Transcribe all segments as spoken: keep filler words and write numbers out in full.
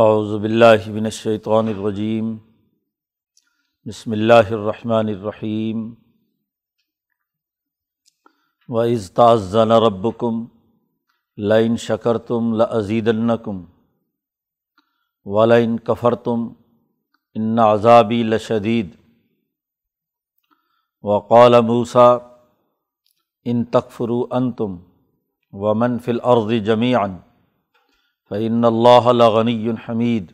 اعوذ باللہ من الشیطان الرجیم، بسم اللہ الرحمن الرحیم۔ وَإِذْ تَعَذَّنَ رَبُّكُمْ لَئِن شَكَرْتُمْ لَأَزِيدَنَّكُمْ وَلَئِن كَفَرْتُمْ إِنَّ عَذَابِي لَشَدِيدٌ۔ وَقَالَ مُوسَىٰ ان تکفروا انتم ومن فی الارض جميعا فإن اللہ لغنی حمید۔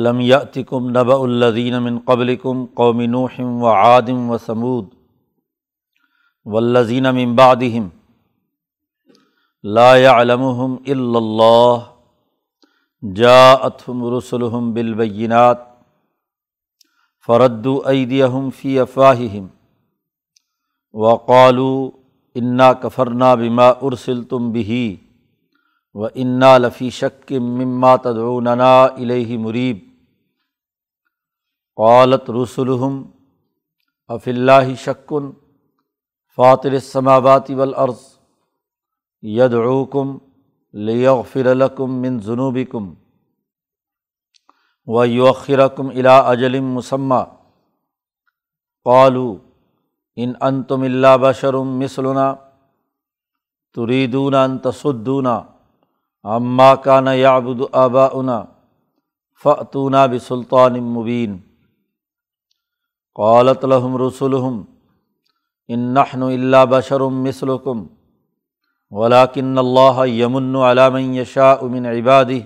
الم یأتکم نبأ الذین من قبلکم قوم نوح وعاد وثمود والذین من بعدہم لا یعلمہم الا اللہ جاءتہم رسلہم بالبینات فردوا ایدیہم فی افواہہم وَقَالُوا إِنَّا كَفَرْنَا بِمَا أُرْسِلْتُمْ بِهِ وَإِنَّا لَفِي شَكٍّ مِّمَّا تَدْعُونَنَا إِلَيْهِ مُرِيبٍ۔ قَالَتْ رُسُلُهُمْ أَفِي اللَّهِ شَكٌّ فَاطِرِ السَّمَاوَاتِ وَالْأَرْضِ يَدْعُوكُمْ لِيَغْفِرَ لَكُمْ مِنْ ذُنُوبِكُمْ وَيُؤَخِّرَكُمْ إِلَىٰ أَجَلٍ مُّسَمًّى۔ قَالُوا ان انتم الا بشر مثلنا تريدون ان تصدونا عما كان يعبد آباؤنا فأتونا بسلطان مبين۔ قالت لهم رسلهم ان نحن الا بشر مثلكم ولكن الله يمن على من يشاء من عباده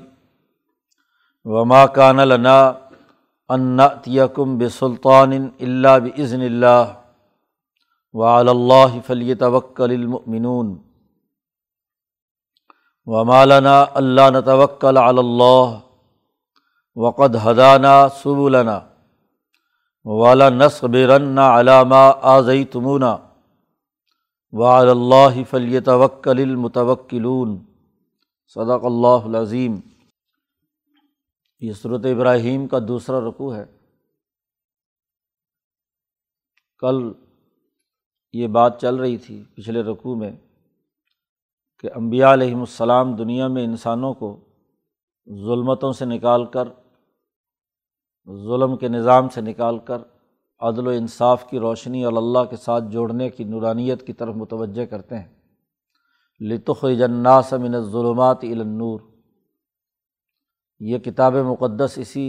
وما كان لنا ان نأتيكم بسلطان الا بإذن الله وعلى الله فليتوكل المؤمنون۔ وما لنا الا نتوكل على الله وقد هدانا سبلنا ولنصبرن على ما آذيتمونا وعلى الله فليتوكل المتوكلون۔ صدق اللہ العظیم۔ یہ سورۃ ابراہیم کا دوسرا رکوع ہے۔ کل یہ بات چل رہی تھی پچھلے رکوع میں کہ انبیاء علیہم السلام دنیا میں انسانوں کو ظلمتوں سے نکال کر، ظلم کے نظام سے نکال کر عدل و انصاف کی روشنی اور اللہ کے ساتھ جوڑنے کی نورانیت کی طرف متوجہ کرتے ہیں۔ لِتُخْرِجَ النَّاسَ مِنَ الظُّلُمَاتِ إِلَى النُّورِ۔ یہ کتاب مقدس اسی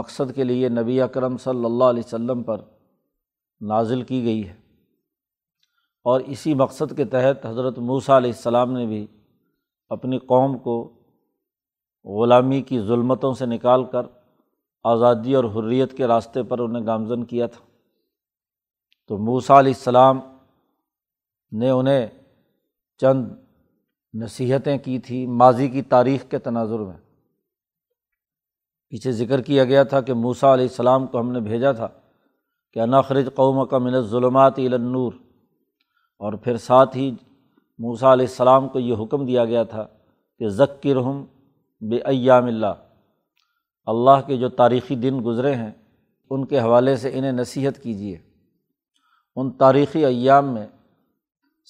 مقصد کے لیے نبی اکرم صلی اللہ علیہ وسلم پر نازل کی گئی ہے، اور اسی مقصد کے تحت حضرت موسیٰ علیہ السلام نے بھی اپنی قوم کو غلامی کی ظلمتوں سے نکال کر آزادی اور حریت کے راستے پر انہیں گامزن کیا تھا۔ تو موسیٰ علیہ السلام نے انہیں چند نصیحتیں کی تھیں ماضی کی تاریخ کے تناظر میں۔ پیچھے ذکر کیا گیا تھا کہ موسیٰ علیہ السلام کو ہم نے بھیجا تھا کہ أَنْ أَخْرِجْ قَوْمَكَ مِنَ الظُّلُمَاتِ إِلَى النُّورِ، اور پھر ساتھ ہی موسیٰ علیہ السلام کو یہ حکم دیا گیا تھا کہ ذکرہم بِأَيَّامِ اللَّهِ، اللہ کے جو تاریخی دن گزرے ہیں ان کے حوالے سے انہیں نصیحت کیجیے۔ ان تاریخی ایام میں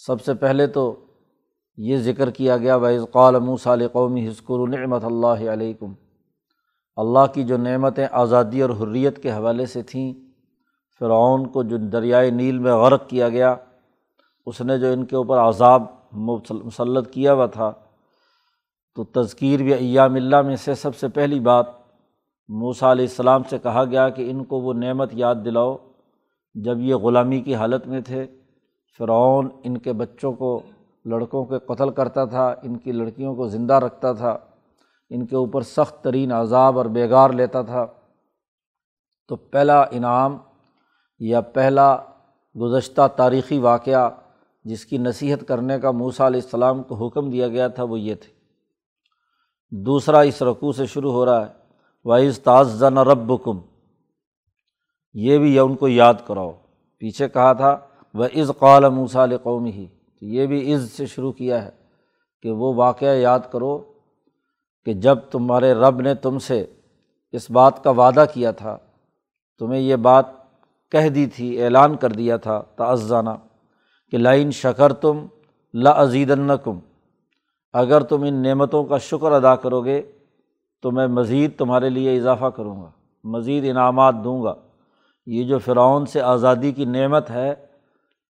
سب سے پہلے تو یہ ذکر کیا گیا وَإِذْ قَالَ مُوسَىٰ لِقَوْمِهِ اذْكُرُوا نِعْمَةَ اللَّهِ عَلَيْكُمْ، اللہ کی جو نعمتیں آزادی اور حریت کے حوالے سے تھیں، فرعون کو جو دریائے نیل میں غرق کیا گیا، اس نے جو ان کے اوپر عذاب مسلط کیا ہوا تھا، تو تذکیر بھی ایام اللہ میں سے سب سے پہلی بات موسیٰ علیہ السلام سے کہا گیا کہ ان کو وہ نعمت یاد دلاؤ جب یہ غلامی کی حالت میں تھے۔ فرعون ان کے بچوں کو، لڑکوں کے قتل کرتا تھا، ان کی لڑکیوں کو زندہ رکھتا تھا، ان کے اوپر سخت ترین عذاب اور بیگار لیتا تھا۔ تو پہلا انعام یا پہلا گزشتہ تاریخی واقعہ جس کی نصیحت کرنے کا موسیٰ علیہ السلام کو حکم دیا گیا تھا وہ یہ تھے۔ دوسرا اس رکوع سے شروع ہو رہا ہے وَإِذْ تَعَذَّنَ رَبُّكُمْ، یہ بھی ان کو یاد کراؤ۔ پیچھے کہا تھا وَإِذْ قَالَ مُوسَىٰ لِقَوْمِهِ، تو یہ بھی اذ سے شروع کیا ہے کہ وہ واقعہ یاد کرو کہ جب تمہارے رب نے تم سے اس بات کا وعدہ کیا تھا، تمہیں یہ بات کہہ دی تھی، اعلان کر دیا تھا تعزانہ کہ لَئِن شَكَرْتُمْ لَأَزِيدَنَّكُمْ، اگر تم ان نعمتوں کا شکر ادا کرو گے تو میں مزید تمہارے لیے اضافہ کروں گا، مزید انعامات دوں گا۔ یہ جو فرعون سے آزادی کی نعمت ہے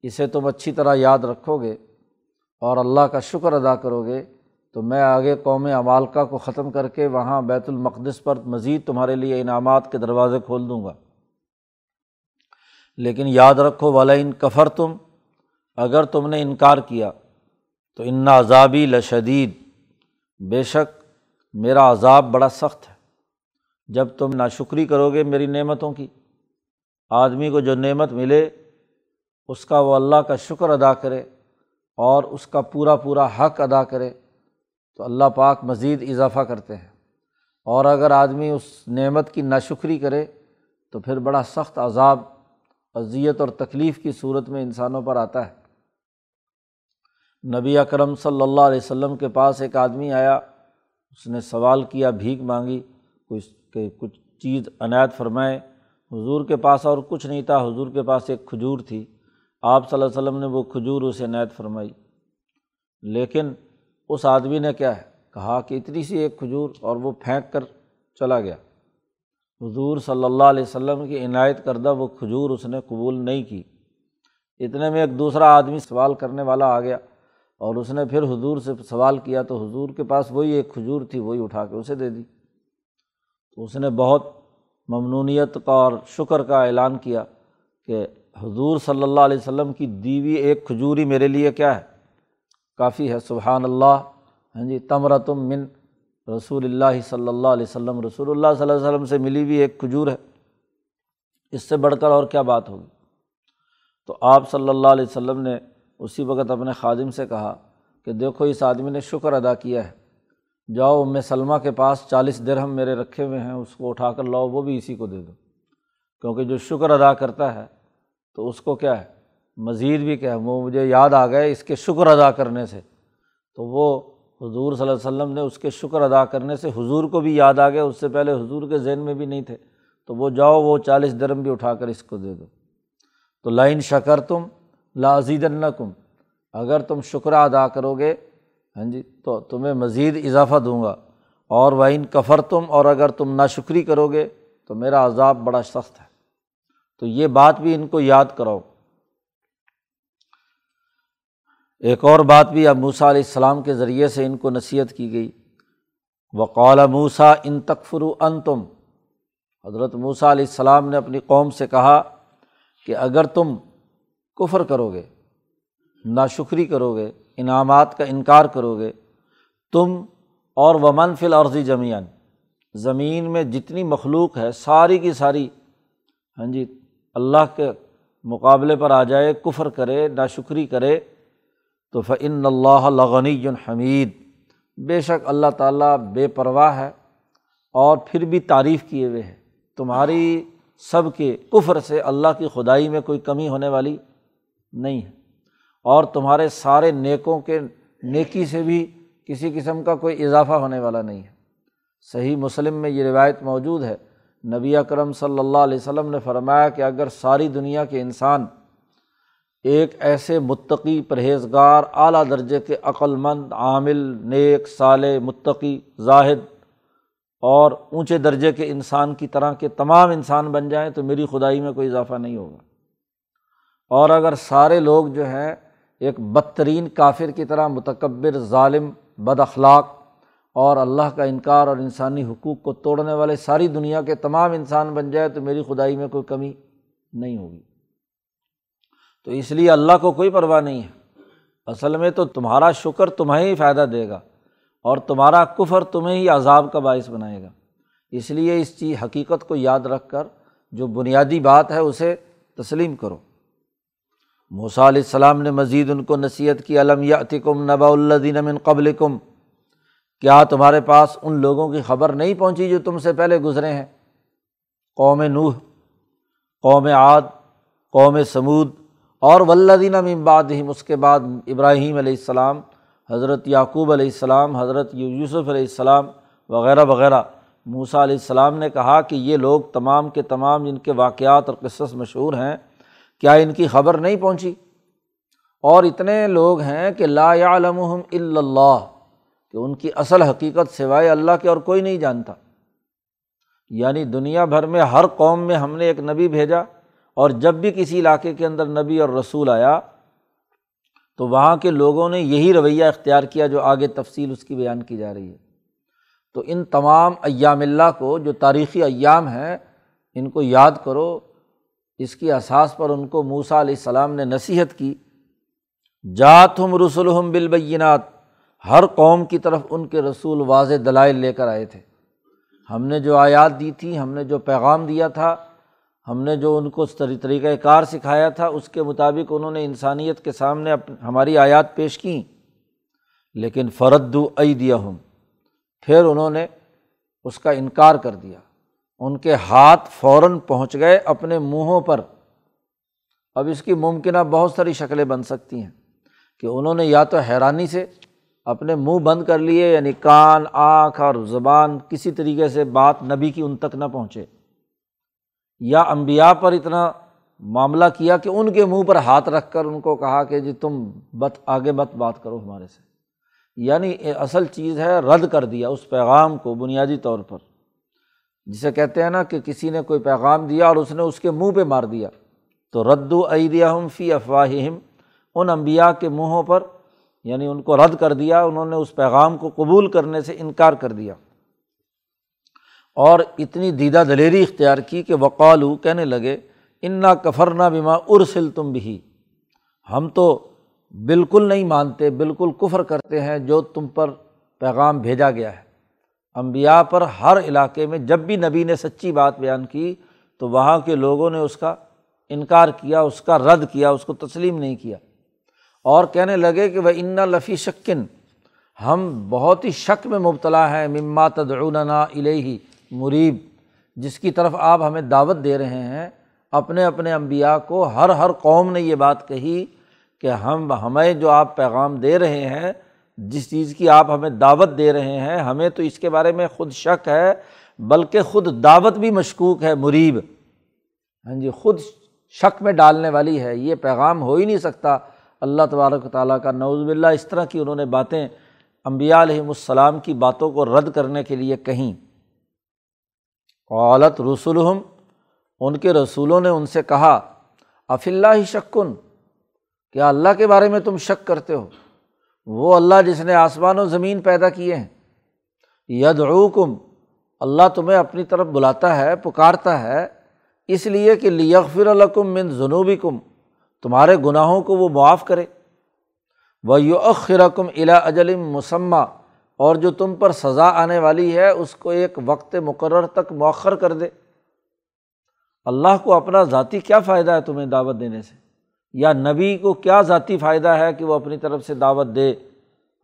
اسے تم اچھی طرح یاد رکھو گے اور اللہ کا شکر ادا کرو گے تو میں آگے قوم عمالقہ کو ختم کر کے وہاں بیت المقدس پر مزید تمہارے لیے انعامات کے دروازے کھول دوں گا۔ لیکن یاد رکھو، وَلَئِن كَفَرْتُمْ، اگر تم نے انکار کیا تو ان عذابی لشدید، بے شک میرا عذاب بڑا سخت ہے۔ جب تم ناشکری کرو گے میری نعمتوں کی، آدمی کو جو نعمت ملے اس کا وہ اللہ کا شکر ادا کرے اور اس کا پورا پورا حق ادا کرے تو اللہ پاک مزید اضافہ کرتے ہیں، اور اگر آدمی اس نعمت کی ناشکری کرے تو پھر بڑا سخت عذاب، اذیت اور تکلیف کی صورت میں انسانوں پر آتا ہے۔ نبی اکرم صلی اللہ علیہ وسلم کے پاس ایک آدمی آیا، اس نے سوال کیا، بھیک مانگی کہ کچھ چیز عنایت فرمائے۔ حضور کے پاس اور کچھ نہیں تھا، حضور کے پاس ایک کھجور تھی، آپ صلی اللہ علیہ وسلم نے وہ کھجور اسے عنایت فرمائی۔ لیکن اس آدمی نے کیا ہے کہا کہ اتنی سی ایک کھجور، اور وہ پھینک کر چلا گیا۔ حضور صلی اللہ علیہ وسلم کی عنایت کردہ وہ کھجور اس نے قبول نہیں کی۔ اتنے میں ایک دوسرا آدمی سوال کرنے والا آ گیا اور اس نے پھر حضور سے سوال کیا تو حضور کے پاس وہی ایک کھجور تھی، وہی اٹھا کے اسے دے دی۔ تو اس نے بہت ممنونیت کا اور شکر کا اعلان کیا کہ حضور صلی اللہ علیہ وسلم کی دیوی ایک کھجور ہی میرے لیے کیا ہے، کافی ہے۔ سبحان اللہ، ہاں جی، تمرۃ من رسول اللہ صلی اللہ علیہ وسلم، رسول اللہ صلی اللہ علیہ وسلم سے ملی ہوئی ایک کھجور ہے، اس سے بڑھ کر اور کیا بات ہوگی۔ تو آپ صلی اللہ علیہ وسلم نے اسی وقت اپنے خادم سے کہا کہ دیکھو اس آدمی نے شکر ادا کیا ہے، جاؤ ام سلمہ کے پاس چالیس درہم میرے رکھے ہوئے ہیں، اس کو اٹھا کر لاؤ، وہ بھی اسی کو دے دو، کیونکہ جو شکر ادا کرتا ہے تو اس کو کیا ہے مزید بھی کیا ہے۔ وہ مجھے یاد آ گئے اس کے شکر ادا کرنے سے، تو وہ حضور صلی اللہ علیہ وسلم نے اس کے شکر ادا کرنے سے حضور کو بھی یاد آ گئے، اس سے پہلے حضور کے ذہن میں بھی نہیں تھے، تو وہ جاؤ وہ چالیس درہم بھی اٹھا کر اس کو دے دو۔ تو لئن شکرتم لَأَزِيدَنَّكُمْ، اگر تم شکر ادا کرو گے ہاں جی تو تمہیں مزید اضافہ دوں گا، اور وَإِن كَفَرْتُمْ، اور اگر تم ناشکری کرو گے تو میرا عذاب بڑا سخت ہے۔ تو یہ بات بھی ان کو یاد کراؤ۔ ایک اور بات بھی اب موسیٰ علیہ السلام کے ذریعے سے ان کو نصیحت کی گئی۔ وَقَالَ مُوسَىٰ إِن تَكْفُرُوا أَنْتُمْ، حضرت موسیٰ علیہ السلام نے اپنی قوم سے کہا کہ اگر تم کفر کرو گے، ناشکری کرو گے، انعامات کا انکار کرو گے، تم اور ومن فی الارض جميعا، زمین میں جتنی مخلوق ہے ساری کی ساری ہاں جی اللہ کے مقابلے پر آ جائے، کفر کرے، ناشکری کرے، تو فإن اللہ لغنی حمید، بے شک اللہ تعالیٰ بے پرواہ ہے اور پھر بھی تعریف کیے ہوئے ہے، تمہاری سب کے کفر سے اللہ کی خدائی میں کوئی کمی ہونے والی نہیں ہے، اور تمہارے سارے نیکوں کے نیکی سے بھی کسی قسم کا کوئی اضافہ ہونے والا نہیں ہے۔ صحیح مسلم میں یہ روایت موجود ہے، نبی اکرم صلی اللہ علیہ وسلم نے فرمایا کہ اگر ساری دنیا کے انسان ایک ایسے متقی، پرہیزگار، اعلیٰ درجے کے عقل مند، عامل، نیک، صالح، متقی، زاہد اور اونچے درجے کے انسان کی طرح کے تمام انسان بن جائیں تو میری خدائی میں کوئی اضافہ نہیں ہوگا، اور اگر سارے لوگ جو ہیں ایک بدترین کافر کی طرح متکبر، ظالم، بد اخلاق اور اللہ کا انکار اور انسانی حقوق کو توڑنے والے ساری دنیا کے تمام انسان بن جائے تو میری خدائی میں کوئی کمی نہیں ہوگی۔ تو اس لیے اللہ کو کوئی پرواہ نہیں ہے، اصل میں تو تمہارا شکر تمہیں ہی فائدہ دے گا اور تمہارا کفر تمہیں ہی عذاب کا باعث بنائے گا۔ اس لیے اس چیز حقیقت کو یاد رکھ کر جو بنیادی بات ہے اسے تسلیم کرو۔ موسیٰ علیہ السلام نے مزید ان کو نصیحت کی، أَلَمْ يَأْتِكُمْ نَبَأُ الَّذِينَ مِن قَبْلِكُمْ، کیا تمہارے پاس ان لوگوں کی خبر نہیں پہنچی جو تم سے پہلے گزرے ہیں، قوم نوح، قوم عاد، قوم سمود، اور وَالَّذِينَ مِن بَعْدِهِمْ، اس کے بعد ابراہیم علیہ السلام، حضرت یعقوب علیہ السلام، حضرت یوسف علیہ السلام وغیرہ وغیرہ۔ موسیٰ علیہ السلام نے کہا کہ یہ لوگ تمام کے تمام جن کے واقعات اور قصص مشہور ہیں، کیا ان کی خبر نہیں پہنچی؟ اور اتنے لوگ ہیں کہ لا یعلمہم الا اللہ، کہ ان کی اصل حقیقت سوائے اللہ کے اور کوئی نہیں جانتا۔ یعنی دنیا بھر میں ہر قوم میں ہم نے ایک نبی بھیجا، اور جب بھی کسی علاقے کے اندر نبی اور رسول آیا تو وہاں کے لوگوں نے یہی رویہ اختیار کیا جو آگے تفصیل اس کی بیان کی جا رہی ہے۔ تو ان تمام ایام اللہ کو، جو تاریخی ایام ہیں، ان کو یاد کرو۔ اس کی اساس پر ان کو موسیٰ علیہ السلام نے نصیحت کی، جاتہم رسلہم بالبینات، ہر قوم کی طرف ان کے رسول واضح دلائل لے کر آئے تھے۔ ہم نے جو آیات دی تھی، ہم نے جو پیغام دیا تھا، ہم نے جو ان کو طریقۂ کار سکھایا تھا، اس کے مطابق انہوں نے انسانیت کے سامنے ہماری آیات پیش کیں۔ لیکن فردوا ایدیہم، پھر انہوں نے اس کا انکار کر دیا، ان کے ہاتھ فوراً پہنچ گئے اپنے منہوں پر۔ اب اس کی ممکنہ بہت ساری شکلیں بن سکتی ہیں کہ انہوں نے یا تو حیرانی سے اپنے منہ بند کر لیے، یعنی کان، آنکھ اور زبان، کسی طریقے سے بات نبی کی ان تک نہ پہنچے، یا انبیاء پر اتنا معاملہ کیا کہ ان کے منہ پر ہاتھ رکھ کر ان کو کہا کہ جی تم بت آگے بت بات کرو ہمارے سے۔ یعنی اصل چیز ہے رد کر دیا اس پیغام کو بنیادی طور پر، جسے کہتے ہیں نا کہ کسی نے کوئی پیغام دیا اور اس نے اس کے منہ پہ مار دیا، تو ردوا ایدیہم فی افواہہم، ان انبیاء کے منہوں پر، یعنی ان کو رد کر دیا، انہوں نے اس پیغام کو قبول کرنے سے انکار کر دیا، اور اتنی دیدہ دلیری اختیار کی کہ وقالو، کہنے لگے، انا کفرنا بما ارسلتم بہ، ہم تو بالکل نہیں مانتے، بالکل کفر کرتے ہیں جو تم پر پیغام بھیجا گیا ہے۔ انبیاء پر ہر علاقے میں جب بھی نبی نے سچی بات بیان کی تو وہاں کے لوگوں نے اس کا انکار کیا، اس کا رد کیا، اس کو تسلیم نہیں کیا، اور کہنے لگے کہ وَإِنَّا لَفِي شَكٍّ، ہم بہت ہی شک میں مبتلا ہیں، مما تدعوننا الیہ مریب، جس کی طرف آپ ہمیں دعوت دے رہے ہیں۔ اپنے اپنے انبیاء کو ہر ہر قوم نے یہ بات کہی کہ ہم ہمیں جو آپ پیغام دے رہے ہیں، جس چیز کی آپ ہمیں دعوت دے رہے ہیں، ہمیں تو اس کے بارے میں خود شک ہے، بلکہ خود دعوت بھی مشکوک ہے، مریب، ہاں جی، خود شک میں ڈالنے والی ہے، یہ پیغام ہو ہی نہیں سکتا اللہ تبارک و تعالیٰ کا، نعوذ باللہ۔ اس طرح کی انہوں نے باتیں انبیاء علیہم السلام کی باتوں کو رد کرنے کے لیے کہیں۔ قالت رسولہم، ان کے رسولوں نے ان سے کہا، افی اللہ شکن، کیا اللہ کے بارے میں تم شک کرتے ہو؟ وہ اللہ جس نے آسمان و زمین پیدا کیے ہیں، یدعوکم، اللہ تمہیں اپنی طرف بلاتا ہے، پکارتا ہے، اس لیے کہ لیغفر لکم من ذنوبکم، تمہارے گناہوں کو وہ معاف کرے، وَيُؤَخِّرَكُمْ إِلَىٰ أَجَلٍ مُّسَمًّى، اور جو تم پر سزا آنے والی ہے اس کو ایک وقت مقرر تک مؤخر کر دے۔ اللہ کو اپنا ذاتی کیا فائدہ ہے تمہیں دعوت دینے سے، یا نبی کو کیا ذاتی فائدہ ہے کہ وہ اپنی طرف سے دعوت دے؟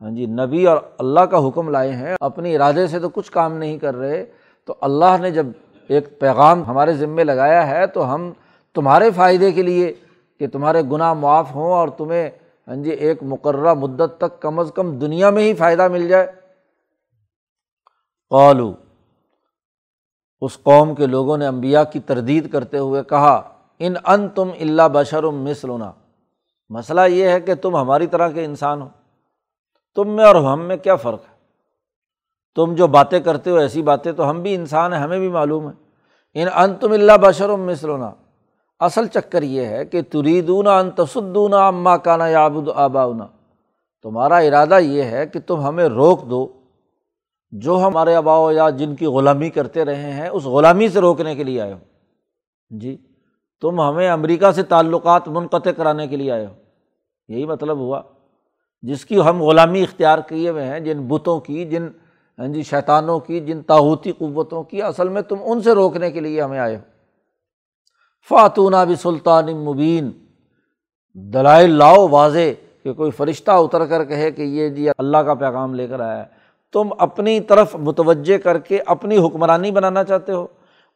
ہاں جی، نبی اور اللہ کا حکم لائے ہیں، اپنے ارادے سے تو کچھ کام نہیں کر رہے، تو اللہ نے جب ایک پیغام ہمارے ذمے لگایا ہے تو ہم تمہارے فائدے کے لیے کہ تمہارے گناہ معاف ہوں اور تمہیں ہاں جی ایک مقررہ مدت تک کم از کم دنیا میں ہی فائدہ مل جائے۔ قالو، اس قوم کے لوگوں نے انبیاء کی تردید کرتے ہوئے کہا، ان انتم الا بشر مثلنا، مسئلہ یہ ہے کہ تم ہماری طرح کے انسان ہو، تم میں اور ہم میں کیا فرق ہے؟ تم جو باتیں کرتے ہو ایسی باتیں تو ہم بھی انسان ہیں، ہمیں بھی معلوم ہے۔ ان انتم الا بشر مثلنا، اصل چکر یہ ہے کہ تریدون ان تصدون عما کان یعبد آباؤنا، تمہارا ارادہ یہ ہے کہ تم ہمیں روک دو جو ہمارے آباء و اجداد جن کی غلامی کرتے رہے ہیں، اس غلامی سے روکنے کے لیے آئے ہو جی، تم ہمیں امریکہ سے تعلقات منقطع کرانے کے لیے آئے ہو، یہی مطلب ہوا، جس کی ہم غلامی اختیار کیے ہوئے ہیں، جن بتوں کی، جن جی شیطانوں کی، جن طاغوتی قوتوں کی، اصل میں تم ان سے روکنے کے لیے ہمیں آئے ہو۔ فاتونا بسلطان مبین، دلائل لاؤ واضح، کہ کوئی فرشتہ اتر کر کہے کہ یہ جی اللہ کا پیغام لے کر آیا ہے۔ تم اپنی طرف متوجہ کر کے اپنی حکمرانی بنانا چاہتے ہو،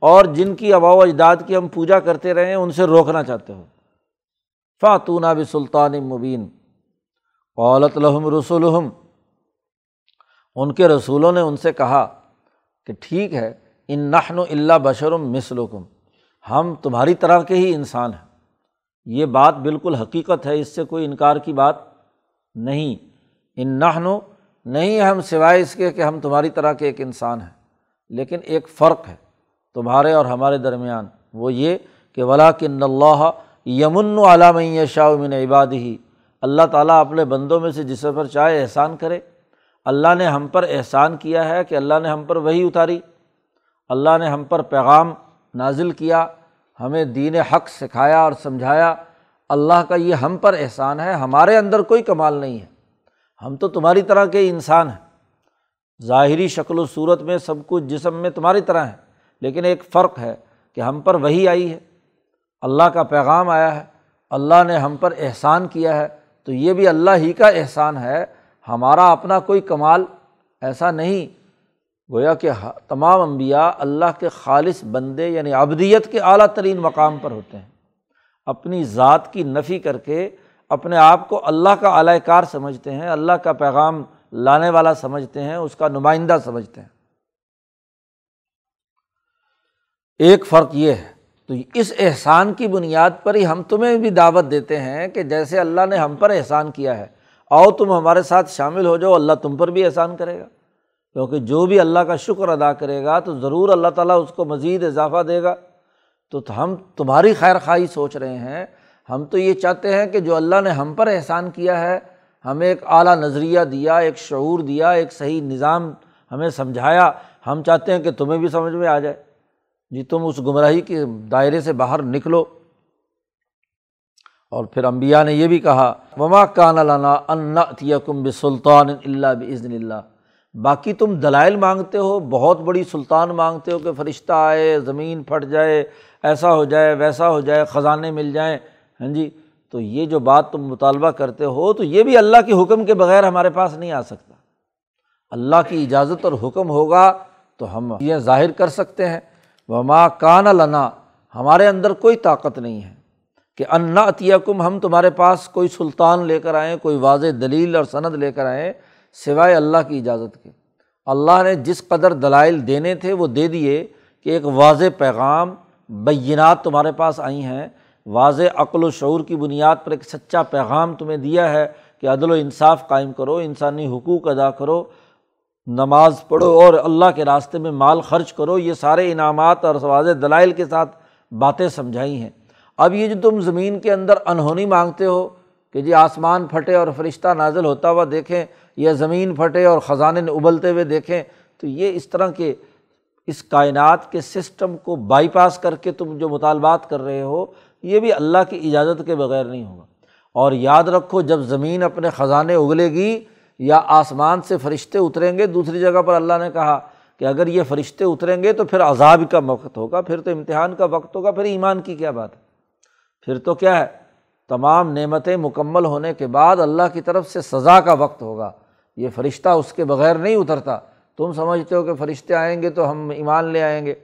اور جن کی آباء و اجداد کی ہم پوجا کرتے رہے ہیں ان سے روکنا چاہتے ہو۔ فاتونا بسلطان مبین۔ قالت لہم رسولہم، ان کے رسولوں نے ان سے کہا کہ ٹھیک ہے، ان نحن الا بشر مثلکم، ہم تمہاری طرح کے ہی انسان ہیں، یہ بات بالکل حقیقت ہے، اس سے کوئی انکار کی بات نہیں۔ ان نحن نہیں ہم سوائے اس کے کہ ہم تمہاری طرح کے ایک انسان ہیں، لیکن ایک فرق ہے تمہارے اور ہمارے درمیان، وہ یہ کہ ولاکن اللہ یمن علی من یشاء من عبادہ، اللہ تعالیٰ اپنے بندوں میں سے جس پر چاہے احسان کرے۔ اللہ نے ہم پر احسان کیا ہے کہ اللہ نے ہم پر وحی اتاری، اللہ نے ہم پر پیغام نازل کیا، ہمیں دین حق سکھایا اور سمجھایا، اللہ کا یہ ہم پر احسان ہے، ہمارے اندر کوئی کمال نہیں ہے، ہم تو تمہاری طرح کے انسان ہیں، ظاہری شکل و صورت میں سب کچھ جسم میں تمہاری طرح ہیں، لیکن ایک فرق ہے کہ ہم پر وحی آئی ہے، اللہ کا پیغام آیا ہے، اللہ نے ہم پر احسان کیا ہے، تو یہ بھی اللہ ہی کا احسان ہے، ہمارا اپنا کوئی کمال ایسا نہیں۔ گویا کہ تمام انبیاء اللہ کے خالص بندے یعنی عبدیت کے اعلیٰ ترین مقام پر ہوتے ہیں، اپنی ذات کی نفی کر کے اپنے آپ کو اللہ کا اعلی کار سمجھتے ہیں، اللہ کا پیغام لانے والا سمجھتے ہیں، اس کا نمائندہ سمجھتے ہیں۔ ایک فرق یہ ہے، تو اس احسان کی بنیاد پر ہی ہم تمہیں بھی دعوت دیتے ہیں کہ جیسے اللہ نے ہم پر احسان کیا ہے آؤ تم ہمارے ساتھ شامل ہو جاؤ، اللہ تم پر بھی احسان کرے گا، کیونکہ جو بھی اللہ کا شکر ادا کرے گا تو ضرور اللہ تعالیٰ اس کو مزید اضافہ دے گا۔ تو ہم تمہاری خیر خواہی سوچ رہے ہیں، ہم تو یہ چاہتے ہیں کہ جو اللہ نے ہم پر احسان کیا ہے، ہمیں ایک اعلیٰ نظریہ دیا، ایک شعور دیا، ایک صحیح نظام ہمیں سمجھایا، ہم چاہتے ہیں کہ تمہیں بھی سمجھ میں آ جائے، جی تم اس گمراہی کے دائرے سے باہر نکلو۔ اور پھر انبیاء نے یہ بھی کہا وما کان لنا ان ناتیکم بسلطان الا باذن اللہ، باقی تم دلائل مانگتے ہو، بہت بڑی سلطان مانگتے ہو کہ فرشتہ آئے، زمین پھٹ جائے، ایسا ہو جائے، ویسا ہو جائے، خزانے مل جائیں، ہاں جی، تو یہ جو بات تم مطالبہ کرتے ہو تو یہ بھی اللہ کے حکم کے بغیر ہمارے پاس نہیں آ سکتا، اللہ کی اجازت اور حکم ہوگا تو ہم یہ ظاہر کر سکتے ہیں۔ وما کان لنا، ہمارے اندر کوئی طاقت نہیں ہے کہ ان ناتیکم، ہم تمہارے پاس کوئی سلطان لے کر آئیں، کوئی واضح دلیل اور سند لے کر آئیں، سوائے اللہ کی اجازت کے۔ اللہ نے جس قدر دلائل دینے تھے وہ دے دیے کہ ایک واضح پیغام، بینات تمہارے پاس آئی ہیں، واضح عقل و شعور کی بنیاد پر ایک سچا پیغام تمہیں دیا ہے کہ عدل و انصاف قائم کرو، انسانی حقوق ادا کرو، نماز پڑھو اور اللہ کے راستے میں مال خرچ کرو، یہ سارے انعامات اور واضح دلائل کے ساتھ باتیں سمجھائی ہیں۔ اب یہ جو تم زمین کے اندر انہونی مانگتے ہو کہ جی آسمان پھٹے اور فرشتہ نازل ہوتا ہوا دیکھیں، یا زمین پھٹے اور خزانے ابلتے ہوئے دیکھیں، تو یہ اس طرح کے اس کائنات کے سسٹم کو بائی پاس کر کے تم جو مطالبات کر رہے ہو، یہ بھی اللہ کی اجازت کے بغیر نہیں ہوگا۔ اور یاد رکھو جب زمین اپنے خزانے اگلے گی یا آسمان سے فرشتے اتریں گے، دوسری جگہ پر اللہ نے کہا کہ اگر یہ فرشتے اتریں گے تو پھر عذاب کا وقت ہوگا، پھر تو امتحان کا وقت ہوگا، پھر ایمان کی کیا بات ہے، پھر تو کیا ہے، تمام نعمتیں مکمل ہونے کے بعد اللہ کی طرف سے سزا کا وقت ہوگا، یہ فرشتہ اس کے بغیر نہیں اترتا۔ تم سمجھتے ہو کہ فرشتے آئیں گے تو ہم ایمان لے آئیں گے،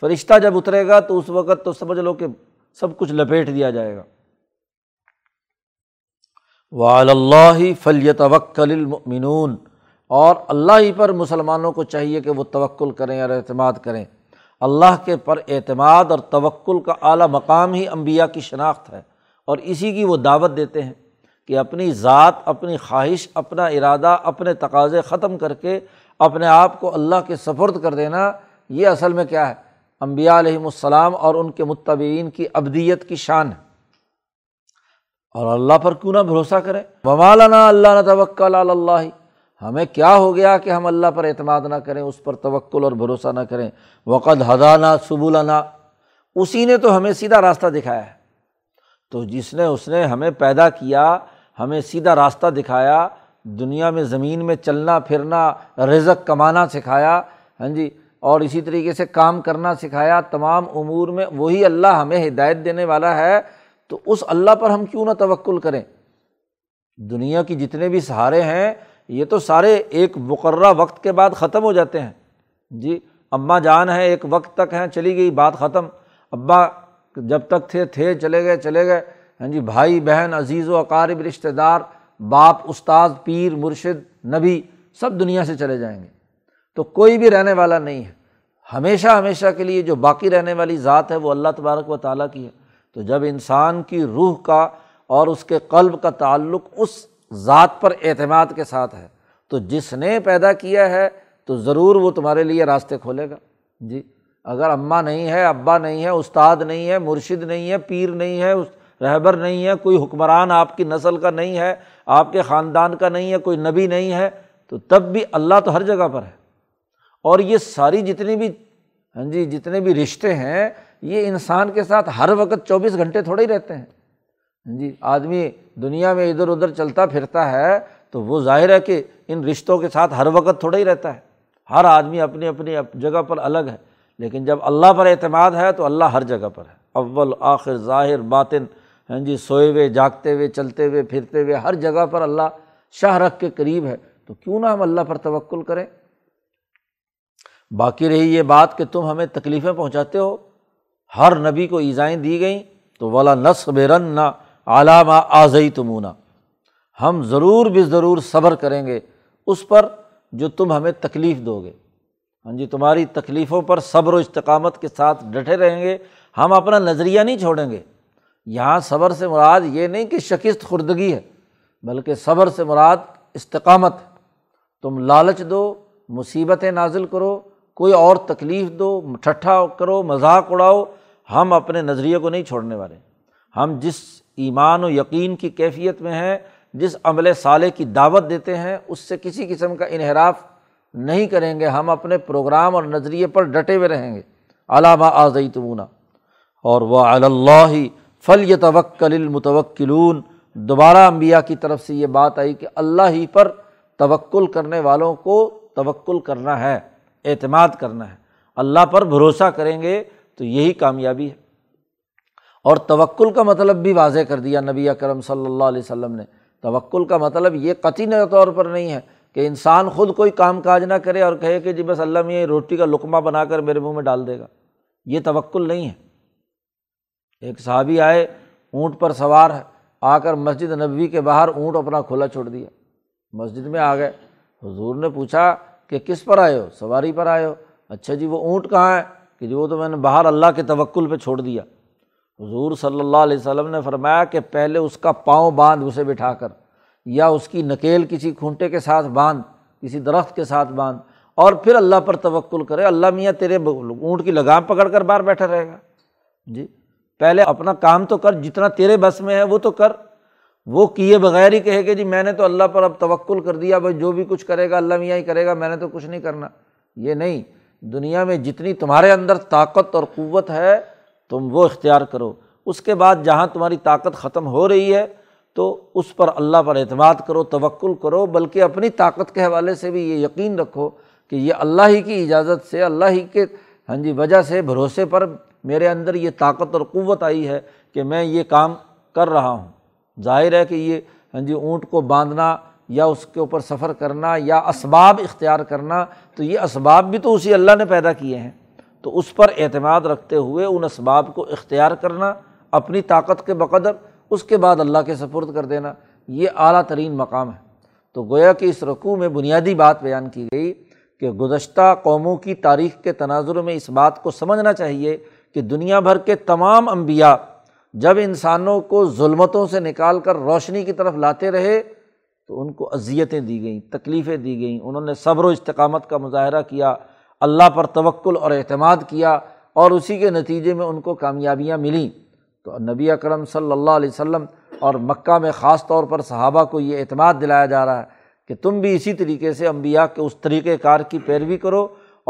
فرشتہ جب اترے گا تو اس وقت تو سمجھ لو کہ سب کچھ لپیٹ دیا جائے گا۔ وَعَلَى اللَّهِ فَلْيَتَوَكَّلِ الْمُؤْمِنُونَ، اور اللہ ہی پر مسلمانوں کو چاہیے کہ وہ توکل کریں اور اعتماد کریں۔ اللہ کے پر اعتماد اور توکل کا اعلیٰ مقام ہی انبیاء کی شناخت ہے، اور اسی کی وہ دعوت دیتے ہیں کہ اپنی ذات، اپنی خواہش، اپنا ارادہ، اپنے تقاضے ختم کر کے اپنے آپ کو اللہ کے سپرد کر دینا، یہ اصل میں کیا ہے، انبیاء علیہم السلام اور ان کے متبعین کی عبدیت کی شان ہے۔ اور اللہ پر کیوں نہ بھروسہ کریں، وما لنا الا نتوکل علی اللہ، ہمیں کیا ہو گیا کہ ہم اللہ پر اعتماد نہ کریں، اس پر توکل اور بھروسہ نہ کریں۔ وقد ہدانا سبلنا، اسی نے تو ہمیں سیدھا راستہ دکھایا ہے، تو جس نے اس نے ہمیں پیدا کیا، ہمیں سیدھا راستہ دکھایا، دنیا میں زمین میں چلنا پھرنا، رزق کمانا سکھایا، ہاں جی، اور اسی طریقے سے کام کرنا سکھایا، تمام امور میں وہی اللہ ہمیں ہدایت دینے والا ہے، تو اس اللہ پر ہم کیوں نہ توکل کریں۔ دنیا کی جتنے بھی سہارے ہیں یہ تو سارے ایک مقررہ وقت کے بعد ختم ہو جاتے ہیں، جی اماں جان ہیں ایک وقت تک ہیں، چلی گئی بات ختم، ابا جب تک تھے تھے چلے گئے چلے گئے، ہاں جی بھائی بہن، عزیز و اقارب، رشتہ دار، باپ، استاد، پیر، مرشد، نبی، سب دنیا سے چلے جائیں گے، تو کوئی بھی رہنے والا نہیں ہے، ہمیشہ ہمیشہ کے لیے جو باقی رہنے والی ذات ہے وہ اللہ تبارک و تعالیٰ کی ہے۔ تو جب انسان کی روح کا اور اس کے قلب کا تعلق اس ذات پر اعتماد کے ساتھ ہے تو جس نے پیدا کیا ہے تو ضرور وہ تمہارے لیے راستے کھولے گا. جی اگر اماں نہیں ہے، ابا نہیں ہے، استاد نہیں ہے، مرشد نہیں ہے، پیر نہیں ہے، رہبر نہیں ہے، کوئی حکمران آپ کی نسل کا نہیں ہے، آپ کے خاندان کا نہیں ہے، کوئی نبی نہیں ہے، تو تب بھی اللہ تو ہر جگہ پر ہے. اور یہ ساری جتنی بھی ہاں جی جتنے بھی رشتے ہیں یہ انسان کے ساتھ ہر وقت چوبیس گھنٹے تھوڑے ہی رہتے ہیں. جی آدمی دنیا میں ادھر ادھر چلتا پھرتا ہے تو وہ ظاہر ہے کہ ان رشتوں کے ساتھ ہر وقت تھوڑا ہی رہتا ہے، ہر آدمی اپنی اپنی جگہ پر الگ ہے. لیکن جب اللہ پر اعتماد ہے تو اللہ ہر جگہ پر ہے، اول آخر ظاہر باطن، ہاں جی سوئے ہوئے، جاگتے ہوئے، چلتے ہوئے، پھرتے ہوئے، ہر جگہ پر اللہ شاہ رخ کے قریب ہے. تو کیوں نہ ہم اللہ پر توکل کریں. باقی رہی یہ بات کہ تم ہمیں تکلیفیں پہنچاتے ہو، ہر نبی کو ایذائیں دی گئیں تو وَلَا نَصْبِرَنَّ عَلَىٰ مَا آذَیْتُمُونَا، ہم ضرور بے ضرور صبر کریں گے اس پر جو تم ہمیں تکلیف دو گے. ہاں جی تمہاری تکلیفوں پر صبر و استقامت کے ساتھ ڈٹے رہیں گے، ہم اپنا نظریہ نہیں چھوڑیں گے. یہاں صبر سے مراد یہ نہیں کہ شکست خوردگی ہے، بلکہ صبر سے مراد استقامت. تم لالچ دو، مصیبتیں نازل کرو، کوئی اور تکلیف دو، ٹھٹھا کرو، مذاق اڑاؤ، ہم اپنے نظریے کو نہیں چھوڑنے والے. ہم جس ایمان و یقین کی کیفیت میں ہیں، جس عمل صالح کی دعوت دیتے ہیں، اس سے کسی قسم کا انحراف نہیں کریں گے. ہم اپنے پروگرام اور نظریے پر ڈٹے ہوئے رہیں گے. عَلَىٰ مَا آذَیْتُمُونَا، اور وَعَلَى اللَّهِ فَلْيَتَوَكَّلِ الْمُتَوَكِّلُونَ، دوبارہ انبیاء کی طرف سے یہ بات آئی کہ اللہ ہی پر توکل کرنے والوں کو توکل کرنا ہے، اعتماد کرنا ہے، اللہ پر بھروسہ کریں گے تو یہی کامیابی ہے. اور توکل کا مطلب بھی واضح کر دیا نبی اکرم صلی اللہ علیہ وسلم نے. توکل کا مطلب یہ قطعی طور پر نہیں ہے کہ انسان خود کوئی کام کاج نہ کرے اور کہے کہ جی بس اللہ میں یہ روٹی کا لقمہ بنا کر میرے منہ میں ڈال دے گا، یہ توکل نہیں ہے. ایک صحابی آئے، اونٹ پر سوار ہے، آ کر مسجد نبوی کے باہر اونٹ اپنا کھلا چھوڑ دیا. مسجد میں آ گئے، حضور نے پوچھا کہ کس پر آئے ہو، سواری پر آئے ہو. اچھا جی وہ اونٹ کہاں ہے؟ کہ جی وہ تو میں نے باہر اللہ کے توکل پہ چھوڑ دیا. حضور صلی اللہ علیہ وسلم نے فرمایا کہ پہلے اس کا پاؤں باندھ اسے بٹھا کر، یا اس کی نکیل کسی کھونٹے کے ساتھ باندھ، کسی درخت کے ساتھ باندھ، اور پھر اللہ پر توکل کرے. اللہ میاں تیرے اونٹ کی لگام پکڑ کر باہر بیٹھا رہے گا؟ جی پہلے اپنا کام تو کر، جتنا تیرے بس میں ہے وہ تو کر. وہ کیے بغیر ہی کہے کہ جی میں نے تو اللہ پر اب توکل کر دیا، بھائی جو بھی کچھ کرے گا اللہ میاں ہی کرے گا، میں نے تو کچھ نہیں کرنا. یہ نہیں، دنیا میں جتنی تمہارے اندر طاقت اور قوت ہے تم وہ اختیار کرو. اس کے بعد جہاں تمہاری طاقت ختم ہو رہی ہے تو اس پر اللہ پر اعتماد کرو، توکل کرو، بلکہ اپنی طاقت کے حوالے سے بھی یہ یقین رکھو کہ یہ اللہ ہی کی اجازت سے، اللہ ہی کے ہاں جی وجہ سے، بھروسے پر میرے اندر یہ طاقت اور قوت آئی ہے کہ میں یہ کام کر رہا ہوں. ظاہر ہے کہ یہ ہاں جی اونٹ کو باندھنا یا اس کے اوپر سفر کرنا یا اسباب اختیار کرنا، تو یہ اسباب بھی تو اسی اللہ نے پیدا کیے ہیں، تو اس پر اعتماد رکھتے ہوئے ان اسباب کو اختیار کرنا اپنی طاقت کے بقدر، اس کے بعد اللہ کے سپرد کر دینا، یہ اعلیٰ ترین مقام ہے. تو گویا کہ اس رکوع میں بنیادی بات بیان کی گئی کہ گزشتہ قوموں کی تاریخ کے تناظر میں اس بات کو سمجھنا چاہیے کہ دنیا بھر کے تمام انبیاء جب انسانوں کو ظلمتوں سے نکال کر روشنی کی طرف لاتے رہے تو ان کو اذیتیں دی گئیں، تکلیفیں دی گئیں، انہوں نے صبر و استقامت کا مظاہرہ کیا، اللہ پر توکل اور اعتماد کیا، اور اسی کے نتیجے میں ان کو کامیابیاں ملیں. تو نبی اکرم صلی اللہ علیہ وسلم اور مکہ میں خاص طور پر صحابہ کو یہ اعتماد دلایا جا رہا ہے کہ تم بھی اسی طریقے سے انبیاء کے اس طریقۂ کار کی پیروی کرو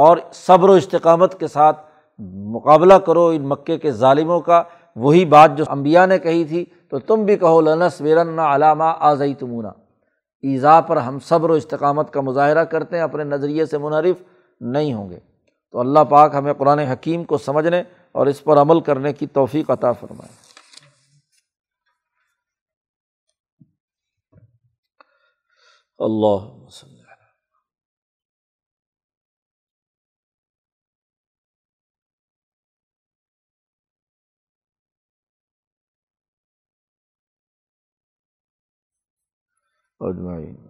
اور صبر و استقامت کے ساتھ مقابلہ کرو ان مکے کے ظالموں کا. وہی بات جو انبیاء نے کہی تھی تو تم بھی کہو لَنَصْبِرَنَّ عَلَىٰ مَا آذَیْتُمُونَا، ایذاء پر ہم صبر و استقامت کا مظاہرہ کرتے ہیں، اپنے نظریے سے منحرف نہیں ہوں گے. تو اللہ پاک ہمیں قرآن حکیم کو سمجھنے اور اس پر عمل کرنے کی توفیق عطا فرمائے. اللہم صلی اللہ. اور